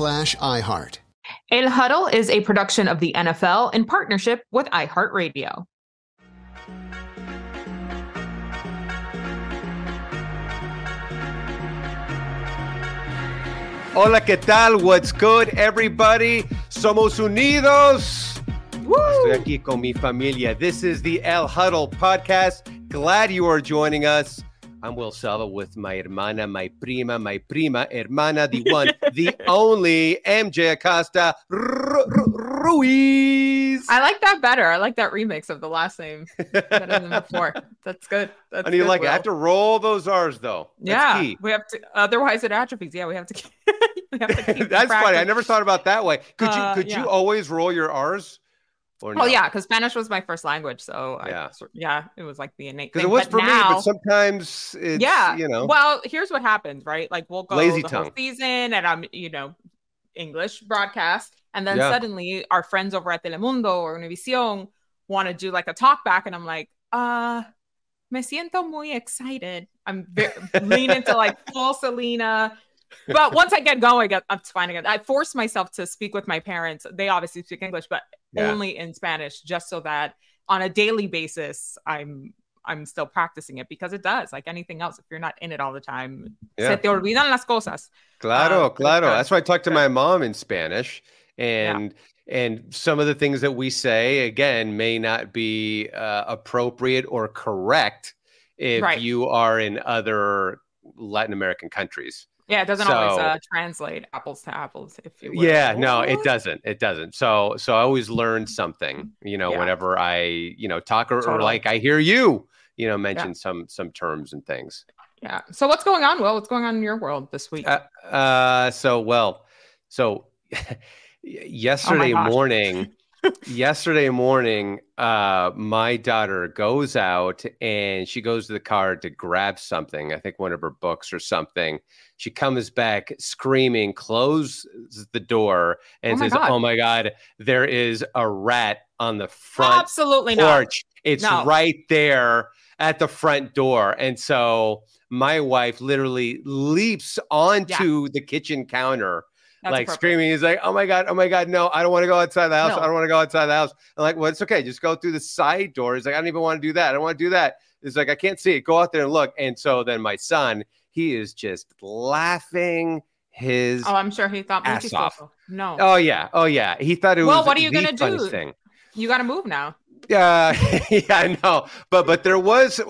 El Huddle is a production of the NFL in partnership with iHeartRadio. Hola, ¿qué tal? What's good, everybody? Somos unidos. Woo! Estoy aquí con mi familia. This is the El Huddle podcast. Glad you are joining us. I'm Will Selva with my hermana, my prima hermana, the one, the only, MJ Acosta Ruiz. I like that better. I like that remix of the last name better than before. That's good. That's and you good, like Will. It. I have to roll those R's, though. That's key. We have to. Otherwise, it atrophies. Yeah, we have to. Keep That's funny. I never thought about that way. Could you always roll your R's? Oh, no? Yeah, because Spanish was my first language, so it was like the innate thing. Because it was for me, but sometimes it's, Well, here's what happens, right? Like, we'll go Lazy the tongue. Whole season, and I'm, English broadcast, and then suddenly our friends over at Telemundo or Univision want to do, like, a talk back, and I'm like, me siento muy excited. I'm leaning to, like, full Selena. But once I get going, it's fine again. I force myself to speak with my parents. They obviously speak English, but only in Spanish, just so that on a daily basis, I'm still practicing it, because it does. Like anything else, if you're not in it all the time, se te olvidan las cosas. Claro. That's why I talked to my mom in Spanish, and some of the things that we say, again, may not be appropriate or correct if you are in other Latin American countries. Yeah, it doesn't always translate apples to apples, if you will. Yeah, no, it doesn't. It doesn't. So I always learn something, whenever I, talk or like I hear you, mention some terms and things. Yeah. So what's going on, Will? What's going on in your world this week? Yesterday morning, my daughter goes out and she goes to the car to grab something. I think one of her books or something. She comes back screaming, closes the door, and says, "Oh my God, there is a rat on the front porch. It's right there at the front door." And so my wife literally leaps onto the kitchen counter like screaming. He's like, oh my God, no, I don't want to go outside the house. No. I don't want to go outside the house. I'm like, well, it's okay. Just go through the side door. He's like, I don't even want to do that. I don't want to do that. It's like, I can't see it. Go out there and look. And so then my son, he is just laughing his I'm sure he thought ass off. No. Oh, yeah. Oh, yeah. He thought it was what are you going to do? Thing. You got to move now. Yeah, I know. But there was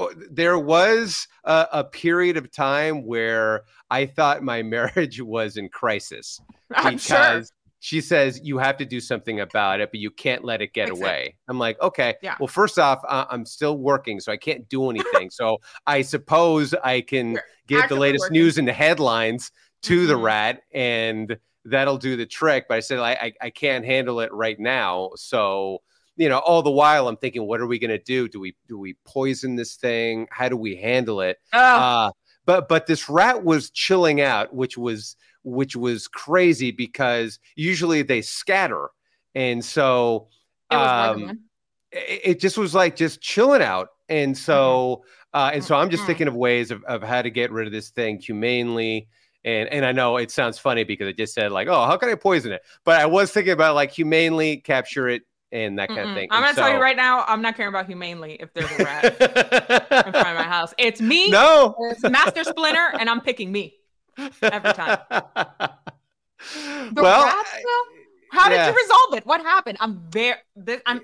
a period of time where I thought my marriage was in crisis. I'm sure. She says, you have to do something about it, but you can't let it get away. I'm like, okay, yeah. Well, first off, I'm still working, so I can't do anything. So I suppose I can give the latest news and headlines to the rat, and that'll do the trick. But I said, I can't handle it right now. So, you know, all the while I'm thinking, what are we going to do? Do we poison this thing? How do we handle it? Oh. But this rat was chilling out, which was crazy because usually they scatter. And so it just was like just chilling out. And so I'm just thinking of ways of how to get rid of this thing humanely. And I know it sounds funny because it just said like, oh, how can I poison it? But I was thinking about like humanely capture it and that kind of thing. I'm going to tell you right now, I'm not caring about humanely if there's a rat in front of my house. It's me. No. It's Master Splinter, and I'm picking me. Every time. Rats, how did you resolve it? What happened? I'm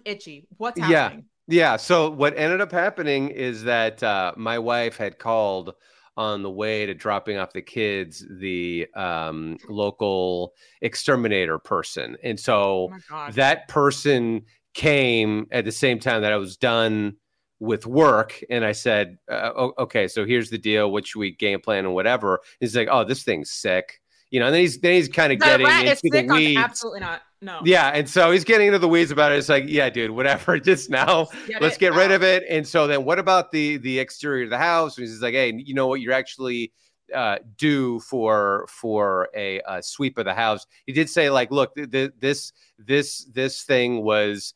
itchy. What's happening? Yeah. So what ended up happening is that my wife had called on the way to dropping off the kids, the local exterminator person, and so that person came at the same time that I was done with work, and I said, okay, so here's the deal, what should we game plan and whatever. And he's like, oh, this thing's sick, you know, and then he's kind of getting into the weeds. Absolutely not. No. Yeah, and so he's getting into the weeds about it. It's like, yeah, dude, whatever, just now let's get rid of it. And so then what about the exterior of the house? And he's like, hey, you know what, you're actually due for a sweep of the house. He did say like, look, this thing was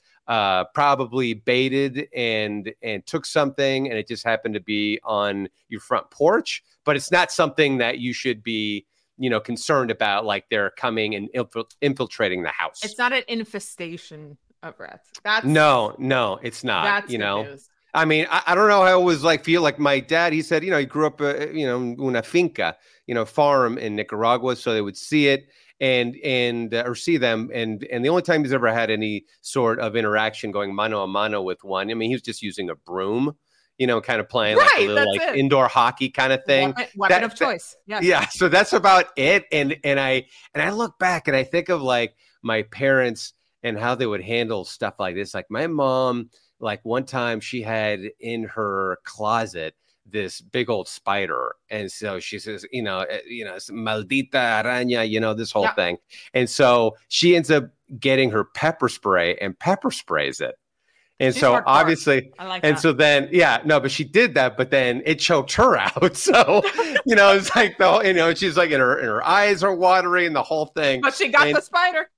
probably baited and took something, and it just happened to be on your front porch. But it's not something that you should be, you know, concerned about, like they're coming and infiltrating the house. It's not an infestation of rats. No, it's not. That's, you know, news. I mean, I don't know. I always feel like my dad, he said, you know, he grew up, you know, una finca, you know, farm in Nicaragua, so they would see it. Or see them. And the only time he's ever had any sort of interaction going mano a mano with one, I mean, he was just using a broom, you know, kind of playing like a little indoor hockey kind of thing. Weapon of choice. Yeah. Yeah. So that's about it. And I look back and I think of like my parents and how they would handle stuff like this. Like my mom, like one time she had in her closet this big old spider, and so she says, you know, it's maldita araña, you know, this whole thing. And so she ends up getting her pepper spray and pepper sprays it. And she's so obviously, so then, but she did that, but then it choked her out. So, you know, it's like she's like, and her eyes are watering and the whole thing. But she got the spider.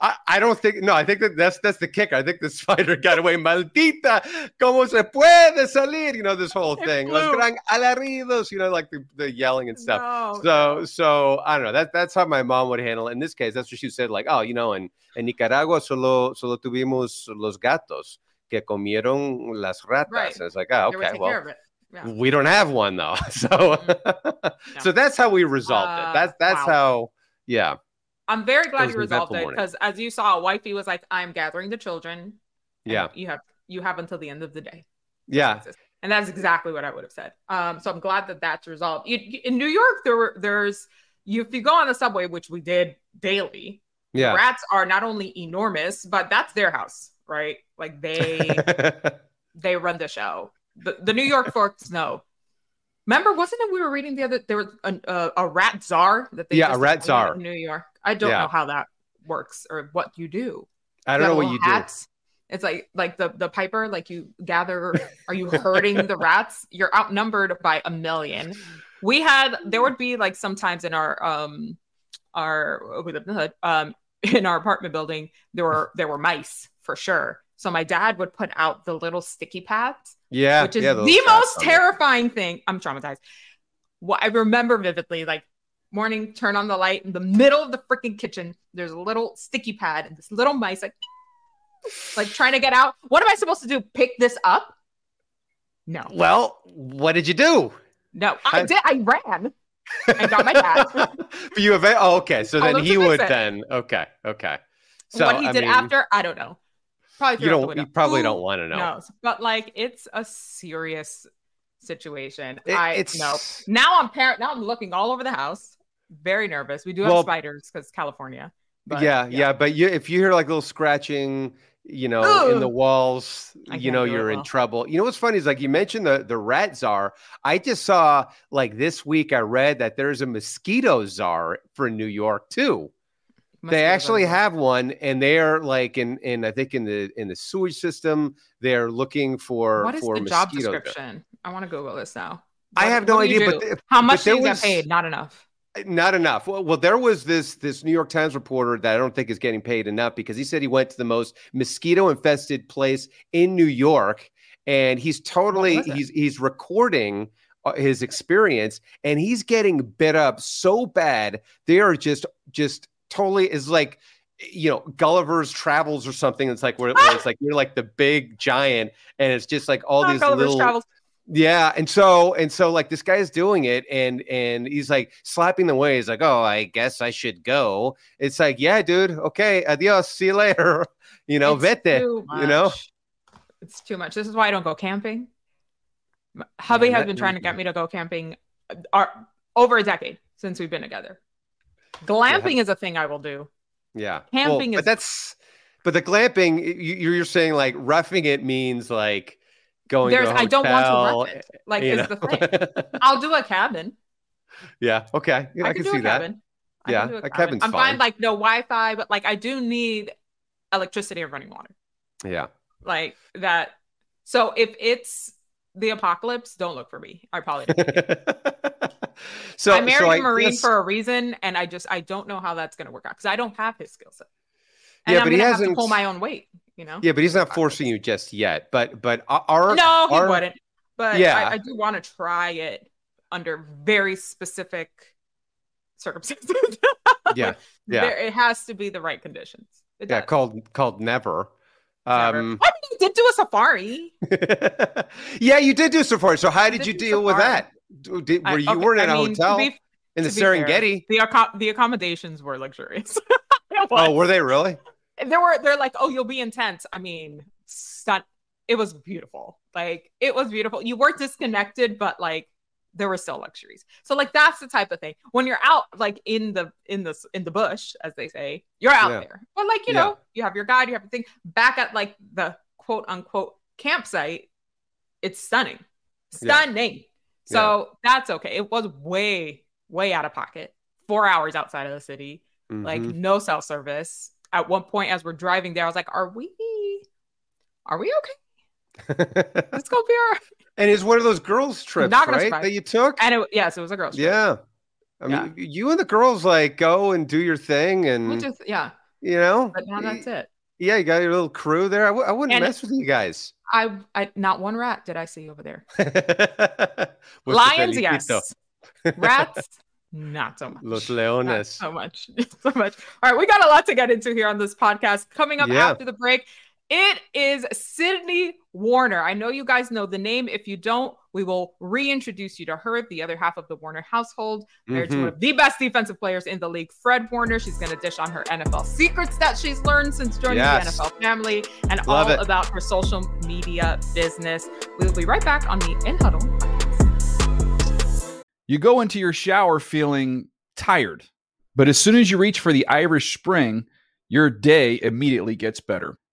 I don't think, I think that's the kicker. I think the spider got away. Maldita, como se puede salir? You know, this whole thing. Los gran alaridos, you know, like the yelling and stuff. No. So I don't know. That's how my mom would handle it. In this case, that's what she said, like, oh, you know, in Nicaragua, solo tuvimos los gatos que comieron las ratas. Right. And it's like, oh, okay, well, we don't have one though. So, so that's how we resolved it. That's how, I'm very glad you resolved it, because as you saw, wifey was like, I'm gathering the children. Yeah. You have until the end of the day. Yeah. And that's exactly what I would have said. So I'm glad that that's resolved. In New York, if you go on the subway, which we did daily, rats are not only enormous, but that's their house, right? Like they run the show. The New York folks know. Remember, wasn't it we were reading there was a rat czar that they a rat czar in New York. I don't know how that works or what you do. I don't know what you do. It's like the piper, like you gather. Are you herding the rats? You're outnumbered by a million. There would be like sometimes in our we lived in the hood, in our apartment building there were mice for sure. So my dad would put out the little sticky pads. Yeah. Which is the most terrifying thing. I'm traumatized. Well, I remember vividly, like morning, turn on the light. In the middle of the freaking kitchen, there's a little sticky pad and this little mice like trying to get out. What am I supposed to do? Pick this up? No. Well, what did you do? No, I did. I ran. I got my dad. But you have okay. So then he would then. Okay. So what he did after, I don't know. Probably you probably don't want to know. No, but like it's a serious situation. I know. Now I'm looking all over the house. Very nervous. We do have spiders because California. But, yeah. But if you hear like little scratching, in the walls, you're in trouble. You know, what's funny is like you mentioned the rat czar. I just saw like this week, I read that there's a mosquito czar for New York too. They actually have one, and they're like in I think in the sewage system, they're looking for what is for the job description? There. I want to Google this now. I have no idea, but how much they got paid? Not enough. Not enough. Well, there was this New York Times reporter that I don't think is getting paid enough because he said he went to the most mosquito-infested place in New York, and he's recording his experience, and he's getting bit up so bad they are just totally is like Gulliver's Travels or something. It's like where it's like you're like the big giant, and it's just like all these Gulliver's little. Travels. Yeah, and so like this guy is doing it, and he's like slapping them away. He's like, "Oh, I guess I should go." It's like, "Yeah, dude. Okay, adios. See you later." Vete. It's too much. This is why I don't go camping. Hubby has been trying to get me to go camping over a decade since we've been together. Glamping is a thing I will do. Yeah, camping is. But the glamping you're saying like roughing it means like. I don't want to rent it. Like is the thing. I'll do a cabin. Yeah. Okay. Yeah, I can see that. Yeah. A cabin's fine. I'm fine. Like no Wi-Fi, but like I do need electricity or running water. Yeah. Like that. So if it's the apocalypse, don't look for me. I probably don't. So I married a Marine for a reason, and I don't know how that's going to work out because I don't have his skill set. And I'm going to have to pull my own weight. Yeah, but he's not forcing you just yet. But he wouldn't. But yeah. I do want to try it under very specific circumstances. Yeah. It has to be the right conditions. It does. Called never. I mean, you did do a safari. Yeah, you did do a safari. So how did you deal with that? You weren't in a hotel in the Serengeti? The accommodations were luxurious. Oh, were they really? They're like, oh, you'll be in tents. I mean, it was beautiful. Like it was beautiful. You weren't disconnected, but like there were still luxuries. So like that's the type of thing. When you're out, like in the bush, as they say, you're out there. But like you have your guide, you have your thing. Back at like the quote unquote campsite, it's stunning, So that's okay. It was way, way out of pocket. 4 hours outside of the city, like no cell service. At one point, as we're driving there, I was like, are we okay? It's going to be all right. And it's one of those girls' trips, right, that you took? And it was a girls' trip. Yeah. I mean, you and the girls, like, go and do your thing. And we just, But now that's it. Yeah, you got your little crew there. I wouldn't mess with you guys. I not one rat did I see over there. Lions, yes. Rats. Not so much. Los Leones. Not so much. So much. All right. We got a lot to get into here on this podcast. Coming up after the break, it is Sydney Warner. I know you guys know the name. If you don't, we will reintroduce you to her, the other half of the Warner household. Married to one of the best defensive players in the league, Fred Warner. She's going to dish on her NFL secrets that she's learned since joining the NFL family and about her social media business. We'll be right back on the In Huddle podcast. You go into your shower feeling tired, but as soon as you reach for the Irish Spring, your day immediately gets better.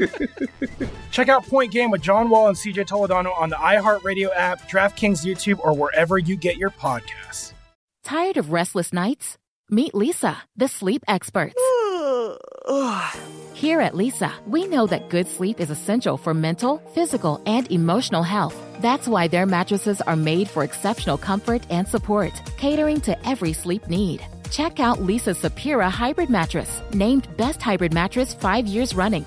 it? Check out Point Game with John Wall and CJ Toledano on the iHeartRadio app, DraftKings YouTube, or wherever you get your podcasts. Tired of restless nights? Meet Leesa, the sleep experts. Here at Leesa, we know that good sleep is essential for mental, physical, and emotional health. That's why their mattresses are made for exceptional comfort and support, catering to every sleep need. Check out Leesa's Sapira Hybrid Mattress, named Best Hybrid Mattress 5 years running.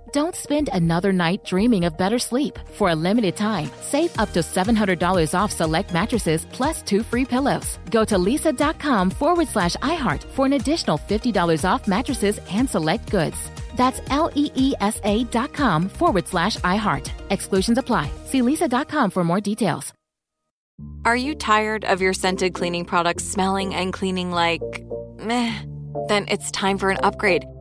Don't spend another night dreaming of better sleep. For a limited time, save up to $700 off select mattresses plus 2 free pillows. Go to leesa.com/iHeart for an additional $50 off mattresses and select goods. That's leesa.com/iHeart. Exclusions apply. See leesa.com for more details. Are you tired of your scented cleaning products smelling and cleaning like meh? Then it's time for an upgrade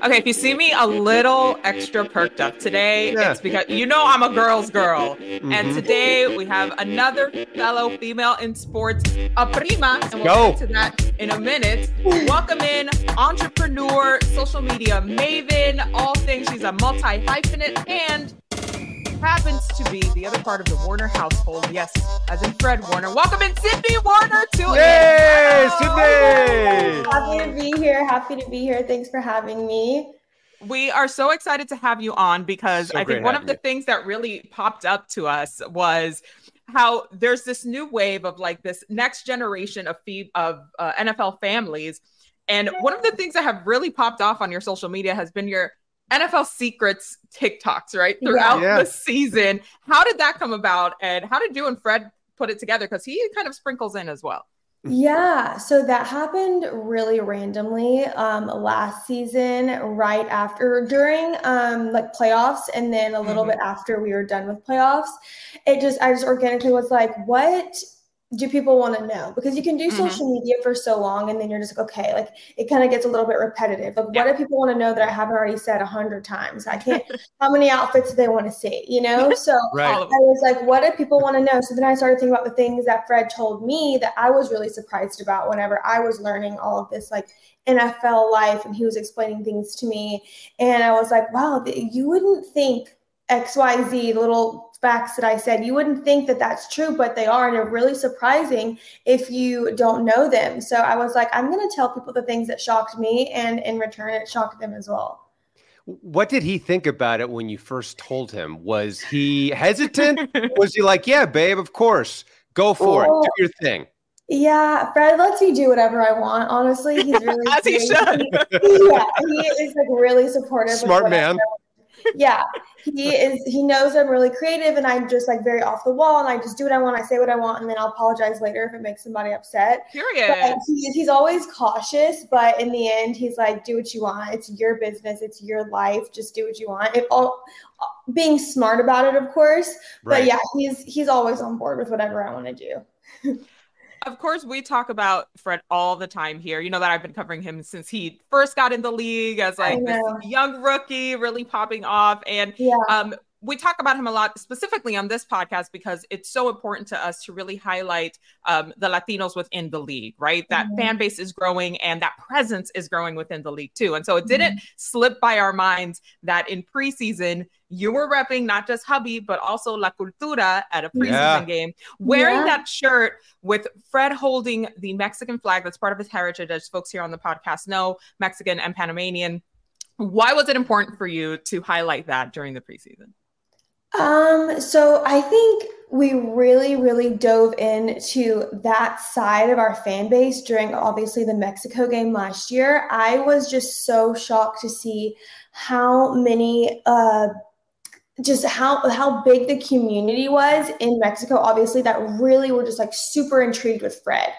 Okay, if you see me a little extra perked up today, it's because you know I'm a girl's girl. Mm-hmm. And today we have another fellow female in sports, a prima, and we'll get to that in a minute. Welcome in entrepreneur, social media maven, all things. She's a multi-hyphenate and happens to be the other part of the Warner household. Yes, as in Fred Warner. Welcome in Sydney Warner to it. Yay, Sydney! Happy to be here. Thanks for having me. We are so excited to have you on because I think one of the things that really popped up to us was how there's this new wave of like this next generation of NFL families. And one of the things that have really popped off on your social media has been your NFL Secrets TikToks, right? Throughout the season. How did that come about? And how did you and Fred put it together? Because he kind of sprinkles in as well. Yeah, so that happened really randomly last season, right after, during like playoffs, and then a little bit after we were done with playoffs. I just organically was like, what do people want to know? Because you can do social media for so long and then you're just like, okay, like it kind of gets a little bit repetitive. Like what do people want to know that I haven't already said 100 times? I can't, how many outfits do they want to see, you know? So I was like, what do people want to know? So then I started thinking about the things that Fred told me that I was really surprised about whenever I was learning all of this, like NFL life, and he was explaining things to me. And I was like, wow, you wouldn't think XYZ little facts that I said. You wouldn't think that that's true, but they are, and they're really surprising if you don't know them. So I was like, I'm going to tell people the things that shocked me, and in return, it shocked them as well. What did he think about it when you first told him? Was he hesitant? Was he like, yeah, babe, of course. Go for it. Do your thing. Yeah, Fred lets me do whatever I want. Honestly, he's really as he should. Yeah, he is like really supportive. Smart man. Yeah, he is. He knows I'm really creative, and I'm just like very off the wall, and I just do what I want. I say what I want, and then I'll apologize later if it makes somebody upset. Period. He's always cautious, but in the end, he's like, "Do what you want. It's your business. It's your life. Just do what you want." It all being smart about it, of course. Right. But yeah, he's always on board with whatever I want to do. Of course, we talk about Fred all the time here. You know that I've been covering him since he first got in the league as like this young rookie really popping off. And we talk about him a lot specifically on this podcast because it's so important to us to really highlight the Latinos within the league, right? That fan base is growing and that presence is growing within the league too. And so it didn't slip by our minds that in preseason, you were repping not just hubby, but also La Cultura at a preseason game, wearing that shirt with Fred holding the Mexican flag. That's part of his heritage, as folks here on the podcast know, Mexican and Panamanian. Why was it important for you to highlight that during the preseason? So I think we really dove into that side of our fan base during obviously the Mexico game last year. I was just so shocked to see how many, just how big the community was in Mexico, obviously, that really were just like super intrigued with Fred.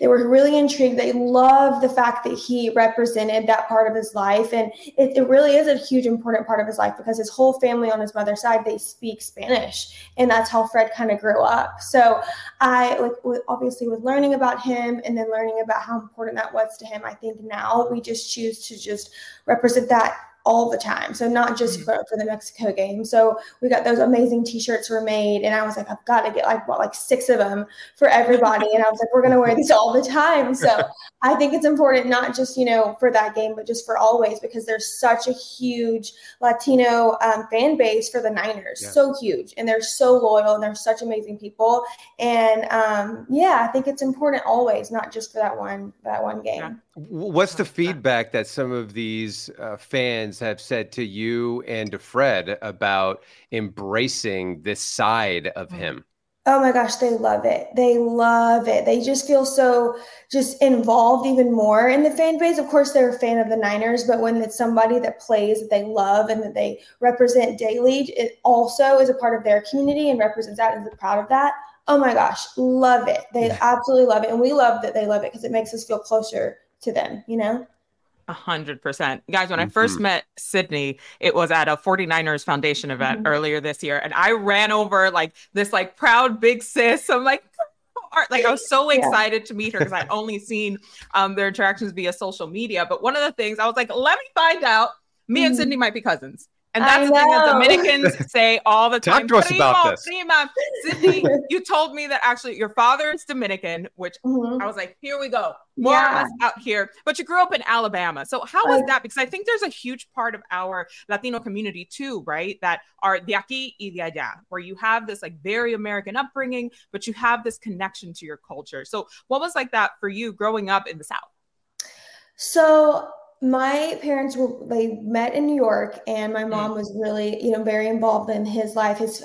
They were really intrigued. They loved the fact that he represented that part of his life. And it really is a huge important part of his life because his whole family on his mother's side, they speak Spanish. And that's how Fred kind of grew up. So I obviously was learning about him and then learning about how important that was to him. I think now we just choose to just represent that all the time. So not just for the Mexico game. So we got those amazing t-shirts were made. And I was like, I've got to get like six of them for everybody. And I was like, we're going to wear these all the time. So I think it's important, not just, you know, for that game, but just for always, because there's such a huge Latino fan base for the Niners. Yeah. So huge. And they're so loyal and they're such amazing people. And I think it's important always, not just for that one game. Yeah. What's the feedback that some of these fans have said to you and to Fred about embracing this side of him? Oh my gosh, they love it. They love it. They just feel so just involved even more in the fan base. Of course, they're a fan of the Niners, but when it's somebody that plays that they love and that they represent daily, it also is a part of their community and represents that and is proud of that. Oh my gosh, love it. They absolutely love it. And we love that they love it because it makes us feel closer to them, you know? 100%. Guys, when I first met Sydney, it was at a 49ers foundation event earlier this year. And I ran over like this, like proud big sis. I'm like, I was so excited to meet her because I'd only seen their interactions via social media. But one of the things I was like, let me find out, me and Sydney might be cousins. And that's the thing that Dominicans say all the time. Talk to us about this. Sydney, you told me that actually your father is Dominican, which I was like, here we go. More of us out here. But you grew up in Alabama. So how was that? Because I think there's a huge part of our Latino community too, right? That are de aquí y de allá, where you have this like very American upbringing, but you have this connection to your culture. So what was like that for you growing up in the South? So my parents they met in New York, and my mom was really, you know, very involved in his life. His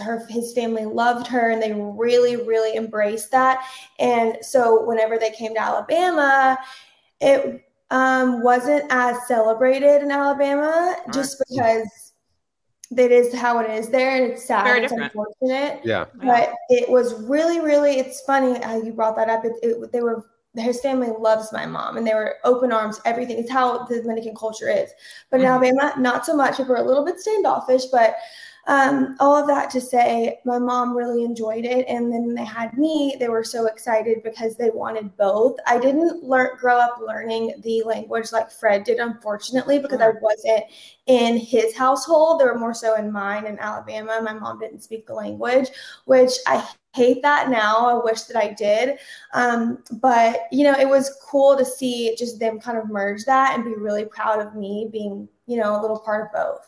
family loved her, and they really embraced that. And so whenever they came to Alabama, it wasn't as celebrated in Alabama just because that is how it is there, and it's sad. It's unfortunate. Yeah. But it was really it's funny how you brought that up. His family loves my mom, and they were open arms, everything. It's how the Dominican culture is. But in Alabama, not so much. People are a little bit standoffish, but all of that to say, my mom really enjoyed it. And then they had me. They were so excited because they wanted both. I didn't grow up learning the language like Fred did, unfortunately, because I wasn't in his household. They were more so in mine in Alabama. My mom didn't speak the language, which I hate that now. I wish that I did. But, you know, it was cool to see just them kind of merge that and be really proud of me being, you know, a little part of both.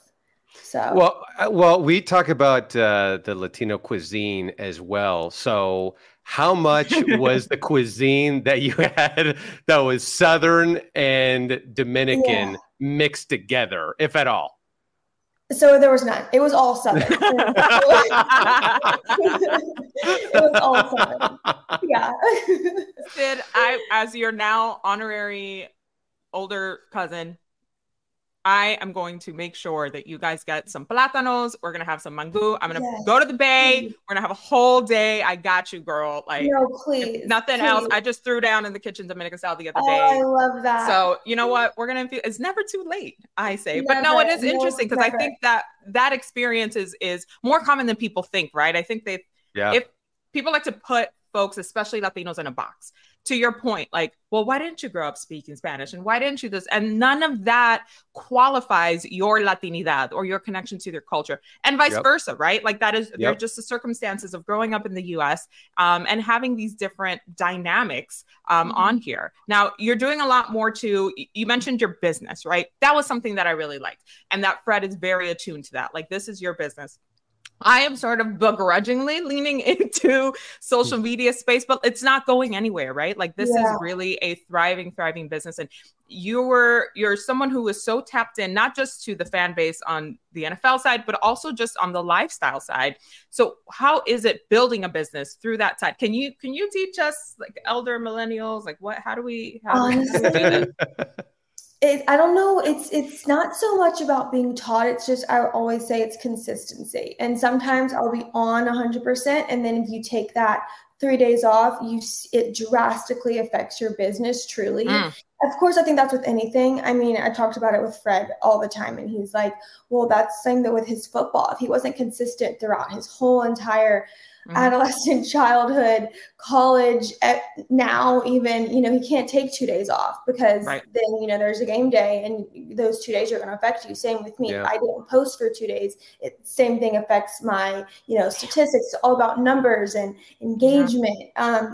So well, we talk about the Latino cuisine as well. So how much was the cuisine that you had that was Southern and Dominican mixed together, if at all? So there was none. It was all Southern. It was all Southern. Yeah. Sid, as your now honorary older cousin, I am going to make sure that you guys get some plátanos. We're going to have some mangú. I'm going to go to the bay. Please. We're going to have a whole day. I got you, girl. Like, no, please. Nothing else. I just threw down in the kitchen Dominican style the other day. Oh, I love that. So, you know what? We're going to – it's never too late, I say. Never, but, no, it is interesting because I think that experience is more common than people think, right? I think they – if people like to put folks, especially Latinos, in a box. To your point, like, well, why didn't you grow up speaking Spanish? And why didn't you this? And none of that qualifies your Latinidad or your connection to their culture, and vice versa, right? Like that is, they're just the circumstances of growing up in the U.S. And having these different dynamics on here. Now, you're doing a lot more to, you mentioned your business, right? That was something that I really liked. And that Fred is very attuned to that. Like, this is your business. I am sort of begrudgingly leaning into social media space, but it's not going anywhere, right? Like this is really a thriving business. And you're someone who is so tapped in, not just to the fan base on the NFL side, but also just on the lifestyle side. So how is it building a business through that side? Can you teach us, like, elder millennials, like how do we do this? I don't know. It's not so much about being taught. It's just, I always say it's consistency. And sometimes I'll be on 100%. And then if you take that 3 days off, it drastically affects your business, truly. Of course, I think that's with anything. I mean, I talked about it with Fred all the time. And he's like, well, that's the same with his football. If he wasn't consistent throughout his whole entire adolescent, childhood, college, now even, he can't take 2 days off because then, there's a game day and those 2 days are going to affect you. Same with me. Yeah. If I didn't post for 2 days, same thing affects my, statistics. It's all about numbers and engagement.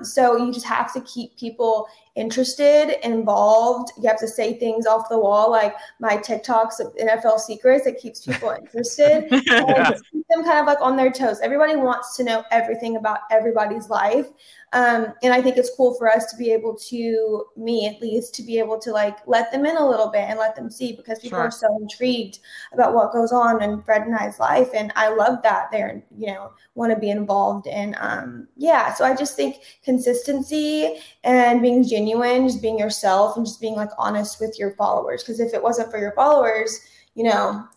So you just have to keep people interested, involved. You have to say things off the wall, like my TikToks of NFL secrets. It keeps people interested. And keep them kind of like on their toes. Everybody wants to know everything about everybody's life. And I think it's cool for us to be able to, me at least, to be able to like let them in a little bit and let them see, because people are so intrigued about what goes on in Fred and I's life. And I love that they're, want to be involved. And so I just think consistency and being genuine, just being yourself and just being like honest with your followers. Because if it wasn't for your followers, you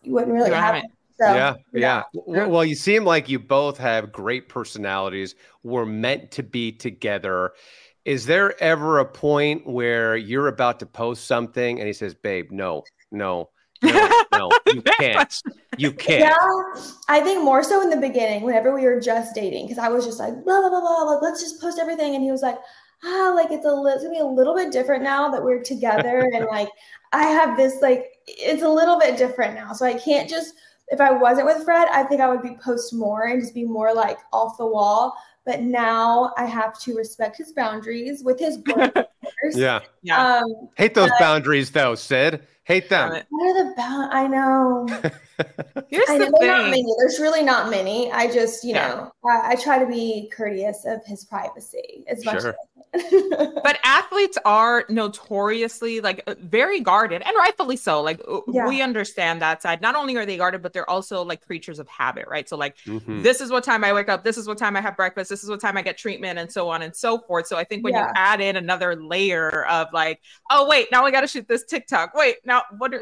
wouldn't really have it. So, yeah. Well, you seem like you both have great personalities. We're meant to be together. Is there ever a point where you're about to post something and he says, babe, no, you can't. Yeah, I think more so in the beginning, whenever we were just dating, because I was just like, blah, blah, blah, blah, like, let's just post everything. And he was like, it's gonna be a little bit different now that we're together. And like, I have this, like, it's a little bit different now. So I can't just, if I wasn't with Fred, I think I would be post more and just be more like off the wall. But now I have to respect his boundaries with his work. Yeah. Hate those boundaries though, Sid. Hate them. What are the boundaries? I know. Not many. There's really not many. I just, I try to be courteous of his privacy as much as I can. But athletes are notoriously like very guarded, and rightfully so. Like we understand that side. Not only are they guarded, but they're also like creatures of habit, right? So like, this is what time I wake up. This is what time I have breakfast. This is what time I get treatment, and so on and so forth. So I think when you add in another layer of like, oh wait, now I got to shoot this TikTok. Wait, now what's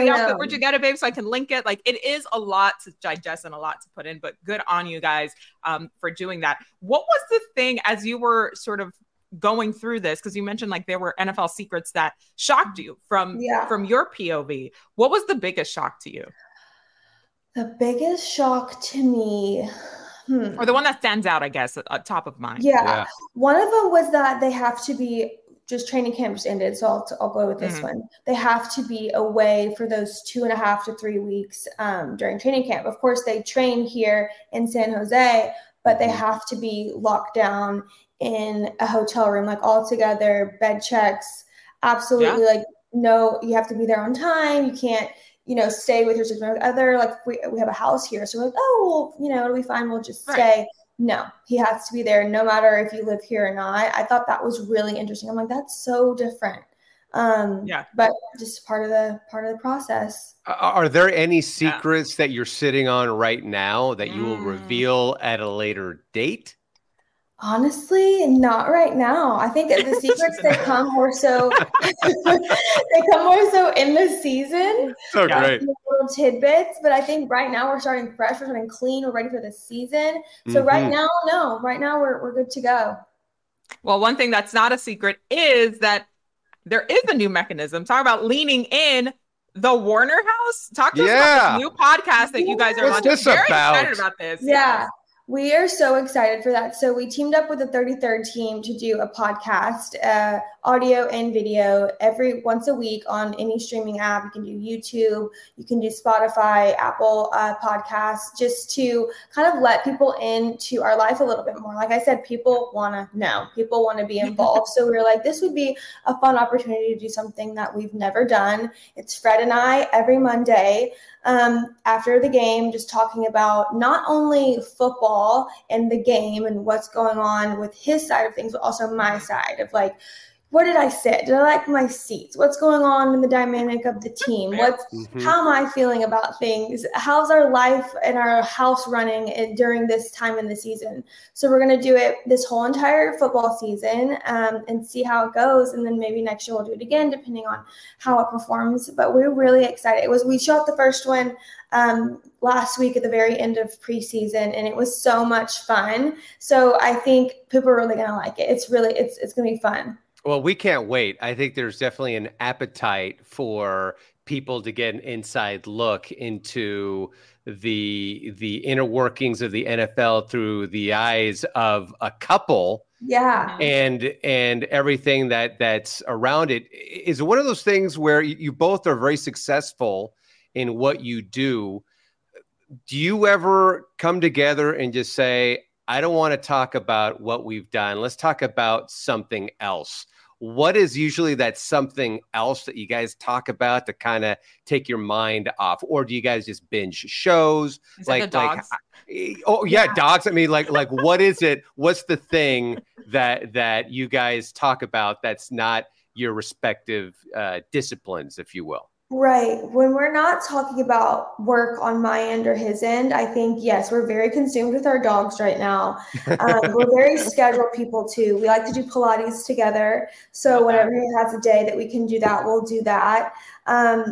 the outfit? Where'd you get it, babe? So I can link it. Like it is a lot to digest and a lot to put in, but good on you guys for doing that. What was the thing as you were sort of going through this? Because you mentioned like there were NFL secrets that shocked you from your POV. What was the biggest shock to you? The biggest shock to me. Or the one that stands out, I guess, top of mind. Yeah. One of them was that they have to be, just training camp just ended, so I'll go with this one. They have to be away for those 2.5 to 3 weeks during training camp. Of course, they train here in San Jose, but they have to be locked down in a hotel room, like all together, bed checks. Absolutely, like, no, you have to be there on time. You can't you know, stay with your significant other. Like we have a house here. So we're like, oh, well, you know, it'll be fine. We'll just stay. No, he has to be there no matter if you live here or not. I thought that was really interesting. I'm like, that's so different. But just part of the process. Are there any secrets that you're sitting on right now that you will reveal at a later date? Honestly, not right now. I think the secrets they come more so in the season. So great. Little tidbits, but I think right now we're starting fresh, we're starting clean, we're ready for the season. So right now, no, right now we're good to go. Well, one thing that's not a secret is that there is a new mechanism. Talk about leaning in, the Warner House. Talk to us about this new podcast that you guys are launching. Very excited about this. Yeah. We are so excited for that. So we teamed up with the 33rd team to do a podcast, audio and video, once a week on any streaming app. You can do YouTube, you can do Spotify, Apple podcasts, just to kind of let people into our life a little bit more. Like I said, people want to know, people want to be involved. So we were like, this would be a fun opportunity to do something that we've never done. It's Fred and I every Monday after the game, just talking about not only football and the game and what's going on with his side of things, but also my side of like, where did I sit? Did I like my seats? What's going on in the dynamic of the team? How am I feeling about things? How's our life and our house running during this time in the season? So we're going to do it this whole entire football season and see how it goes. And then maybe next year we'll do it again, depending on how it performs. But we're really excited. We shot the first one last week at the very end of preseason, and it was so much fun. So I think people are really going to like it. It's going to be fun. Well, we can't wait. I think there's definitely an appetite for people to get an inside look into the inner workings of the NFL through the eyes of a couple. Yeah. And everything that's around it is one of those things where you both are very successful in what you do. Do you ever come together and just say, I don't want to talk about what we've done. Let's talk about something else. What is usually that something else that you guys talk about to kind of take your mind off? Or do you guys just binge shows? Is like dogs? Dogs. I mean, like what is it? What's the thing that you guys talk about that's not your respective disciplines, if you will? Right. When we're not talking about work on my end or his end, I think, yes, we're very consumed with our dogs right now. We're very scheduled people, too. We like to do Pilates together. So whenever he has a day that we can do that, we'll do that.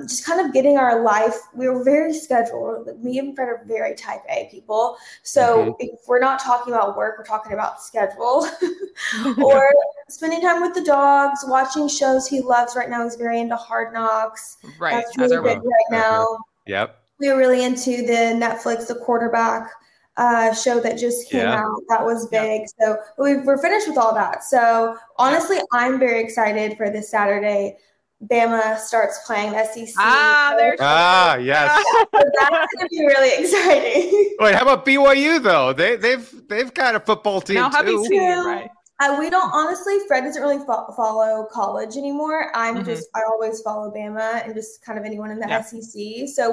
Just kind of getting our life. We were very scheduled. Me and Fred are very type A people. So if we're not talking about work, we're talking about schedule or spending time with the dogs, watching shows he loves right now. He's very into Hard Knocks. Right. That's really big right now. Yep. We were really into the Netflix, The Quarterback show that just came out. That was big. So we're finished with all that. So honestly, I'm very excited for this Saturday. Bama starts playing SEC. Yes. So that's gonna be really exciting. Wait, how about BYU though? They've got a football team too. Right? We don't honestly. Fred doesn't really follow college anymore. I always follow Bama and just kind of anyone in the SEC. So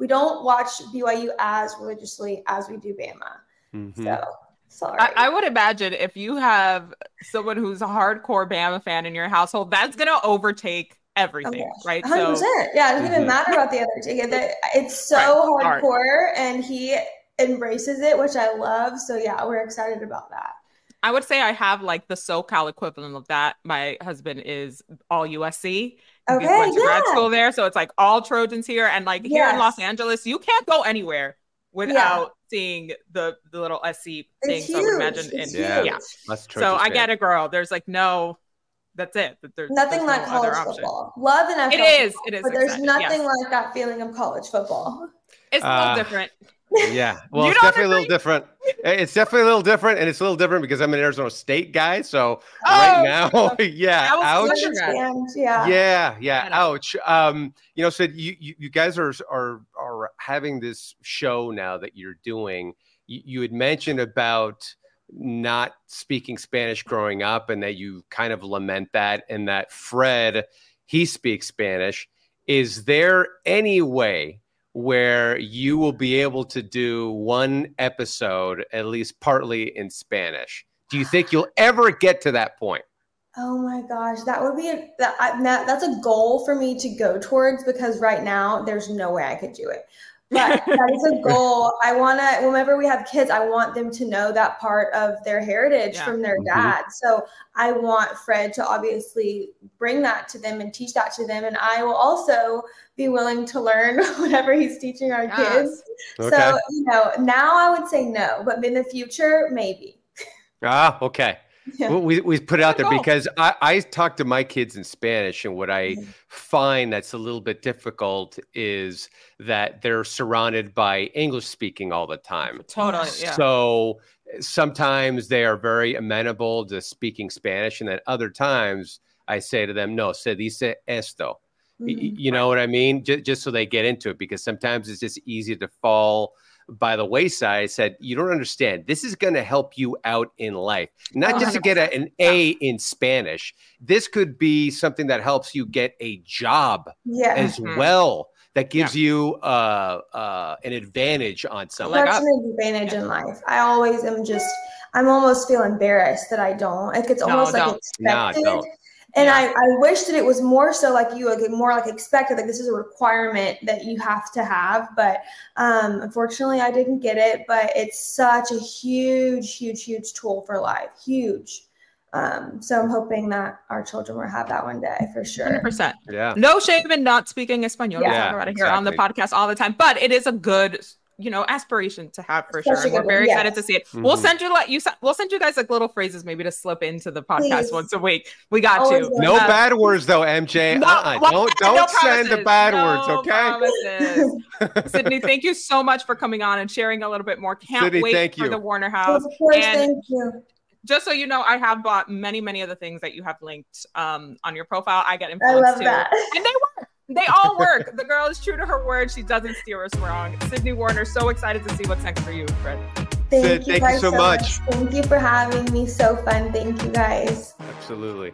we don't watch BYU as religiously as we do Bama. So. Sorry. I would imagine if you have someone who's a hardcore Bama fan in your household, that's going to overtake everything, right? 100%. It doesn't even matter about the other ticket. It's so hardcore, and he embraces it, which I love. So, we're excited about that. I would say I have like the SoCal equivalent of that. My husband is all USC. Okay, he went to grad school there. So it's like all Trojans here. And like here in Los Angeles, you can't go anywhere without seeing the little SC thing. It's huge. So I would imagine so I get a girl. There's like that's it. Nothing like college football. Love and It is. But there's nothing like that feeling of college football. It's a little different. Yeah. Well, it's definitely a little different. It's definitely a little different, and it's a little different because I'm an Arizona State guy. So right now, ouch. Yeah, ouch. You know, so you guys are having this show now that you're doing. You had mentioned about not speaking Spanish growing up, and that you kind of lament that, and that Fred, he speaks Spanish. Is there any way where you will be able to do one episode, at least partly in Spanish? Do you think you'll ever get to that point? Oh my gosh, that would be that's a goal for me to go towards, because right now there's no way I could do it. But that is a goal. I want to, whenever we have kids, I want them to know that part of their heritage from their dad. So I want Fred to obviously bring that to them and teach that to them. And I will also be willing to learn whatever he's teaching our kids. Okay. So, you know, now I would say no, but in the future, maybe. Okay. Yeah. We put it out there because I talk to my kids in Spanish, and what I find that's a little bit difficult is that they're surrounded by English speaking all the time. Totally. Yeah. So sometimes they are very amenable to speaking Spanish, and then other times I say to them, no, se dice esto. You know what I mean? Just so they get into it, because sometimes it's just easy to fall by the wayside. I said, you don't understand. This is going to help you out in life. Not just to get an A in Spanish. This could be something that helps you get a job as well. That gives you an advantage on something. That's an advantage in life. I always am I'm almost feel embarrassed that I don't. Like, it's almost like expected. And I wish that it was more so like you, like more like expected, like this is a requirement that you have to have. But unfortunately, I didn't get it. But it's such a huge, huge, huge tool for life. Huge. So I'm hoping that our children will have that one day for sure. 100%. Yeah. No shame in not speaking Espanol. We talk about it here on the podcast all the time. But it is a good, you know, aspiration to have for sure. And we're very excited to see it. We'll send you we'll send you guys like little phrases maybe to slip into the podcast once a week. We got you. No bad words though, MJ. No, don't send the bad words, okay? Sydney, thank you so much for coming on and sharing a little bit more. Can't wait for the Warner House. Of course, thank you. Just so you know, I have bought many, many of the things that you have linked on your profile. I get influenced too. That. And they work. They all work. The girl is true to her word. She doesn't steer us wrong. Sydney Warner, so excited to see what's next for you, Fred. Thank you guys so much. Thank you for having me. So fun. Thank you, guys. Absolutely.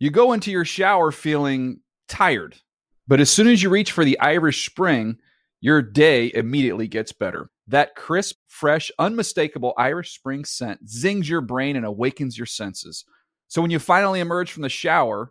You go into your shower feeling tired, but as soon as you reach for the Irish Spring, your day immediately gets better. That crisp, fresh, unmistakable Irish Spring scent zings your brain and awakens your senses. So when you finally emerge from the shower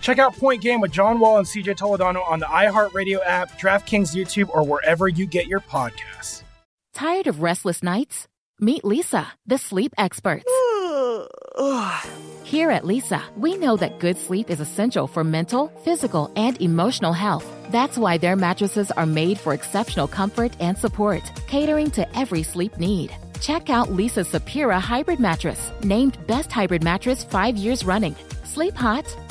Check out Point Game with John Wall and CJ Toledano on the iHeartRadio app, DraftKings YouTube, or wherever you get your podcasts. Tired of restless nights? Meet Leesa, the sleep experts. Here at Leesa, we know that good sleep is essential for mental, physical, and emotional health. That's why their mattresses are made for exceptional comfort and support, catering to every sleep need. Check out Leesa's Sapira Hybrid Mattress, named Best Hybrid Mattress 5 years running. Sleep hot,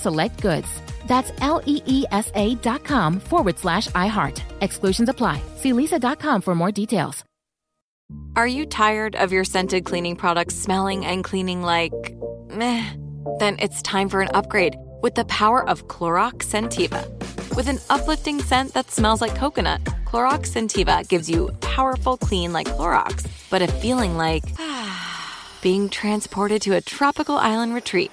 select goods. That's leesa.com/iHeart. Exclusions apply. See leesa.com for more details. Are you tired of your scented cleaning products smelling and cleaning like meh? Then it's time for an upgrade with the power of Clorox Scentiva. With an uplifting scent that smells like coconut, Clorox Scentiva gives you powerful clean like Clorox, but a feeling like being transported to a tropical island retreat.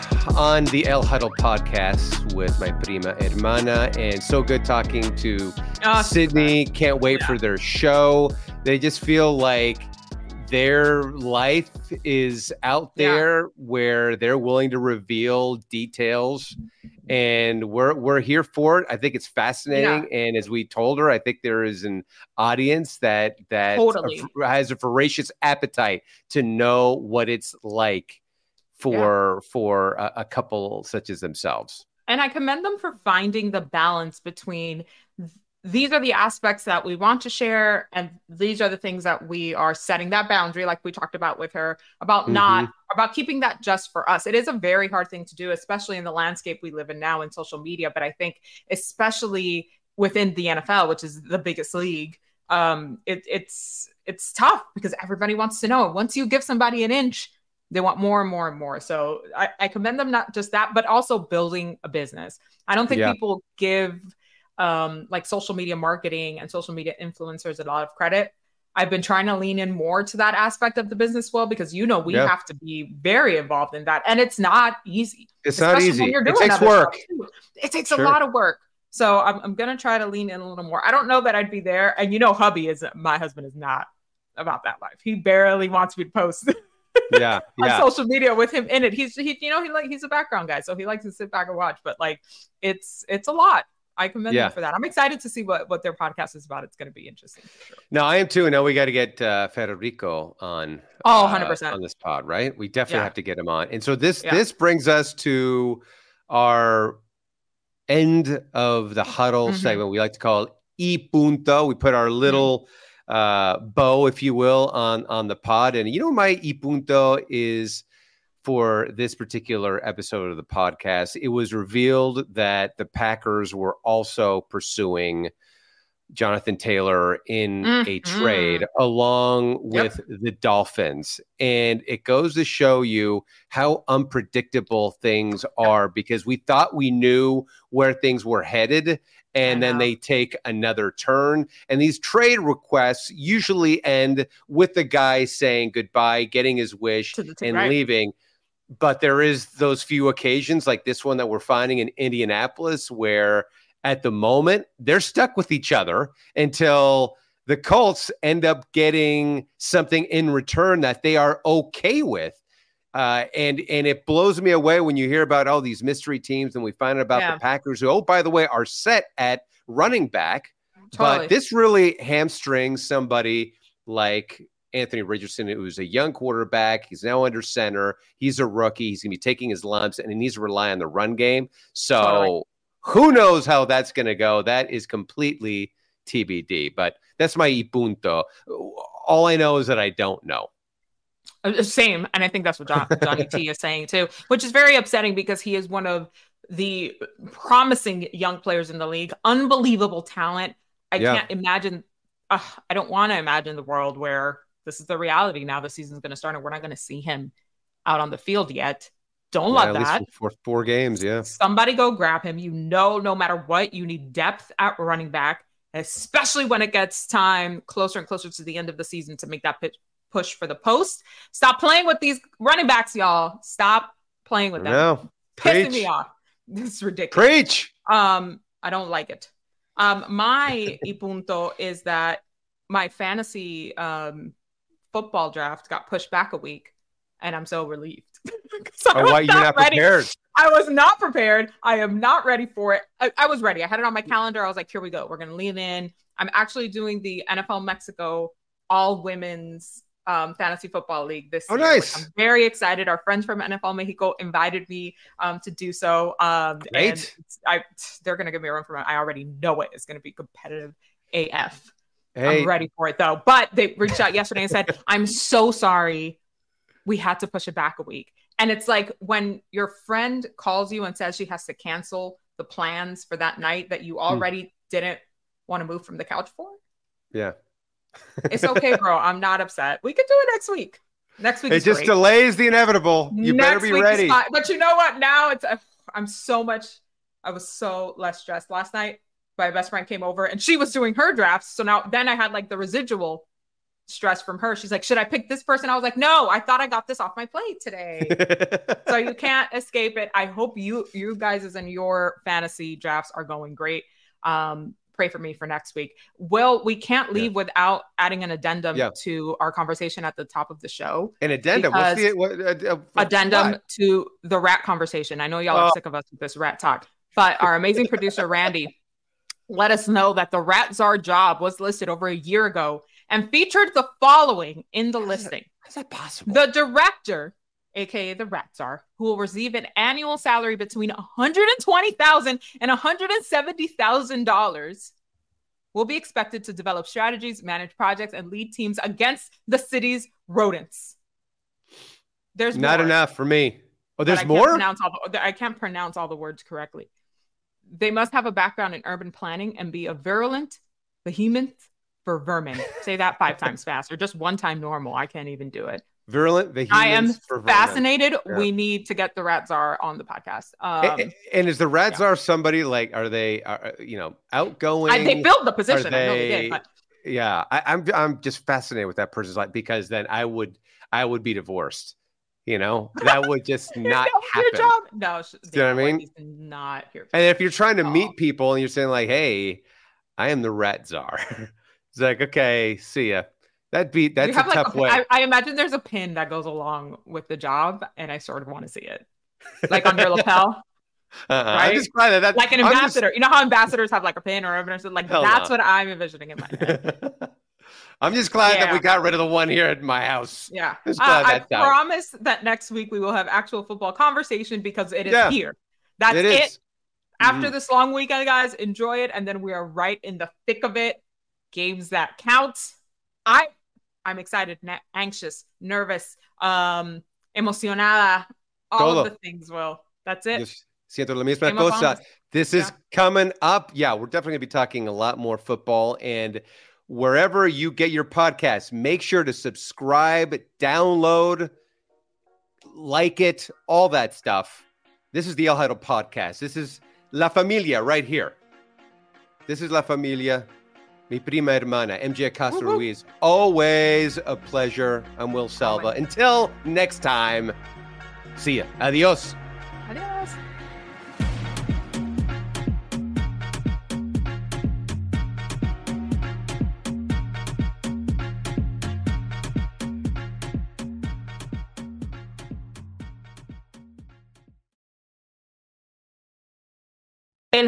on the El Huddle podcast with my prima hermana, and so good talking to Sydney. Can't wait for their show. They just feel like their life is out there where they're willing to reveal details, and we're here for it. I think it's fascinating. And as we told her, I think there is an audience that totally has a voracious appetite to know what it's like for a couple such as themselves. And I commend them for finding the balance between these are the aspects that we want to share, and these are the things that we are setting that boundary, like we talked about with her, about about keeping that just for us. It is a very hard thing to do, especially in the landscape we live in now in social media. But I think especially within the NFL, which is the biggest league, it's tough because everybody wants to know. Once you give somebody an inch, they want more and more and more. So I commend them, not just that, but also building a business. I don't think people give like social media marketing and social media influencers a lot of credit. I've been trying to lean in more to that aspect of the business world because, we have to be very involved in that. And it's not easy. It's not easy. It takes work. It takes a lot of work. So I'm going to try to lean in a little more. I don't know that I'd be there. And hubby my husband is not about that life. He barely wants me to post on social media with him in it. He's a background guy, so he likes to sit back and watch, but it's a lot. I commend them for that. I'm excited to see what their podcast is about. It's going to be interesting. For sure. No, I am too. Now we got to get Federico on. Oh, 100% on this pod, right? We definitely have to get him on. And so this brings us to our end of the huddle segment. We like to call it E Punto. We put our little bow, if you will, on the pod. And my E Punto is for this particular episode of the podcast. It was revealed that the Packers were also pursuing Jonathan Taylor in a trade along with the Dolphins. And it goes to show you how unpredictable things are, because we thought we knew where things were headed, and then they take another turn. And these trade requests usually end with the guy saying goodbye, getting his wish, and leaving. But there is those few occasions like this one that we're finding in Indianapolis where at the moment they're stuck with each other until the Colts end up getting something in return that they are okay with. And it blows me away when you hear about all these mystery teams, and we find out about the Packers, who, by the way, are set at running back. Totally. But this really hamstrings somebody like Anthony Richardson, who's a young quarterback. He's now under center. He's a rookie. He's going to be taking his lumps, and he needs to rely on the run game. So who knows how that's going to go? That is completely TBD. But that's my E Punto. All I know is that I don't know. Same. And I think that's what Johnny T is saying too, which is very upsetting because he is one of the promising young players in the league. Unbelievable talent. I can't imagine. I don't want to imagine the world where this is the reality. Now the season's going to start and we're not going to see him out on the field yet. Don't love that. For four games, yeah. Somebody go grab him. You know, no matter what, you need depth at running back, especially when it gets time closer and closer to the end of the season to make that push for the post. Stop playing with these running backs, y'all. Stop playing with them. No. Pissing me off. This is ridiculous. Preach. I don't like it. My punto is that my fantasy football draft got pushed back a week, and I'm so relieved. I was not prepared. I am not ready for it. I was ready. I had it on my calendar. I was like, here we go. We're going to lean in. I'm actually doing the NFL Mexico all women's fantasy football league this year. Nice. I'm very excited. Our friends from NFL Mexico invited me to do so. Great. And they're going to give me a run for it. I already know it. It's going to be competitive AF. Hey. I'm ready for it though. But they reached out yesterday and said, I'm so sorry. We had to push it back a week. And it's like when your friend calls you and says she has to cancel the plans for that night that you already didn't want to move from the couch for. Yeah. It's okay, bro. I'm not upset. We could do it next week. Next week. It just delays the inevitable. You better be ready. But you know what? Now it's, I was so less stressed last night. My best friend came over and she was doing her drafts. So now then I had like the residual stress from her. She's like, should I pick this person? I was like, no, I thought I got this off my plate today. So you can't escape it. I hope you guys and your fantasy drafts are going great. Pray for me for next week. Will, we can't leave without adding an addendum to our conversation at the top of the show. An addendum? Addendum to the rat conversation. I know y'all are sick of us with this rat talk, but our amazing producer, Randy, let us know that the rat czar job was listed over a year ago and featured the following in the listing. How is that possible? The director, a.k.a. the Rat Czar, who will receive an annual salary between $120,000 and $170,000, will be expected to develop strategies, manage projects, and lead teams against the city's rodents. There's not enough for me. Oh, there's more? I can't pronounce all the words correctly. They must have a background in urban planning and be a virulent, vehement, for vermin. Say that 5 times fast, or just one time normal. I can't even do it. Virulent. I am fascinated. Yeah. We need to get the Rat Czar on the podcast. And is the Rat Czar somebody like? Are they? Outgoing? They filled the position. I know they did, but... Yeah, I'm just fascinated with that person's life, because then I would be divorced. You know, that would just not happen. Your job? No, you know what I mean? Not here. And if you're trying to meet people and you're saying like, "Hey, I am the Rat Czar." It's like, okay, see ya. That's a tough way. I imagine there's a pin that goes along with the job, and I sort of want to see it, like on your lapel, right? That's like an ambassador. You know how ambassadors have like a pin or everything? Like that's what I'm envisioning in my head. I'm just glad that we got rid of the one here at my house. Yeah, I promise that next week we will have actual football conversation, because it is here. That's it. After this long weekend, guys, enjoy it, and then we are right in the thick of it. Games that count. I'm excited, anxious, nervous, emocionada, all of the things, Will. That's it. Siento la misma cosa. This is coming up. Yeah, we're definitely going to be talking a lot more football. And wherever you get your podcasts, make sure to subscribe, download, like it, all that stuff. This is the El Huddle podcast. This is La Familia right here. This is La Familia. Mi prima hermana, MJ Acosta Ruiz. Always a pleasure. I'm Will Selva. Until next time, see ya. Adios. Adios. El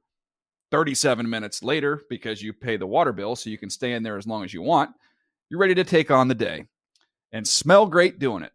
37 minutes later, because you pay the water bill so you can stay in there as long as you want, you're ready to take on the day and smell great doing it.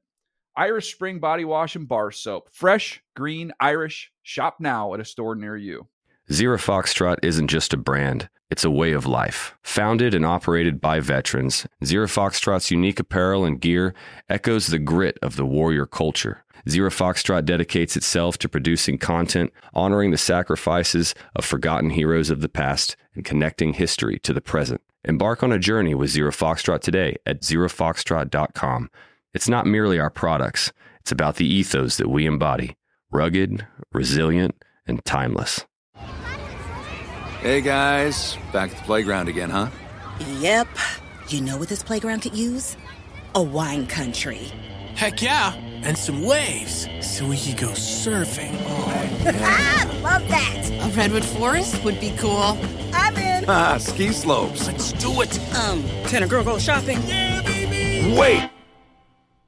Irish Spring Body Wash and Bar Soap. Fresh, green, Irish. Shop now at a store near you. Zero Foxtrot isn't just a brand, it's a way of life. Founded and operated by veterans, Zero Foxtrot's unique apparel and gear echoes the grit of the warrior culture. Zero Foxtrot dedicates itself to producing content, honoring the sacrifices of forgotten heroes of the past, and connecting history to the present. Embark on a journey with Zero Foxtrot today at zerofoxtrot.com. It's not merely our products, it's about the ethos that we embody. Rugged, resilient, and timeless. Hey guys, back at the playground again, huh? Yep. You know what this playground could use? A wine country. Heck yeah! And some waves, so we could go surfing. Oh, yeah. Ah, love that! A redwood forest would be cool. I'm in! Ah, ski slopes. Let's do it! Can a girl go shopping? Yeah, baby! Wait!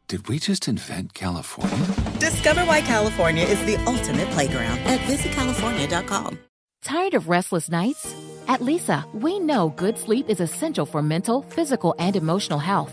Did we just invent California? Discover why California is the ultimate playground at visitcalifornia.com. Tired of restless nights? At Leesa, we know good sleep is essential for mental, physical, and emotional health.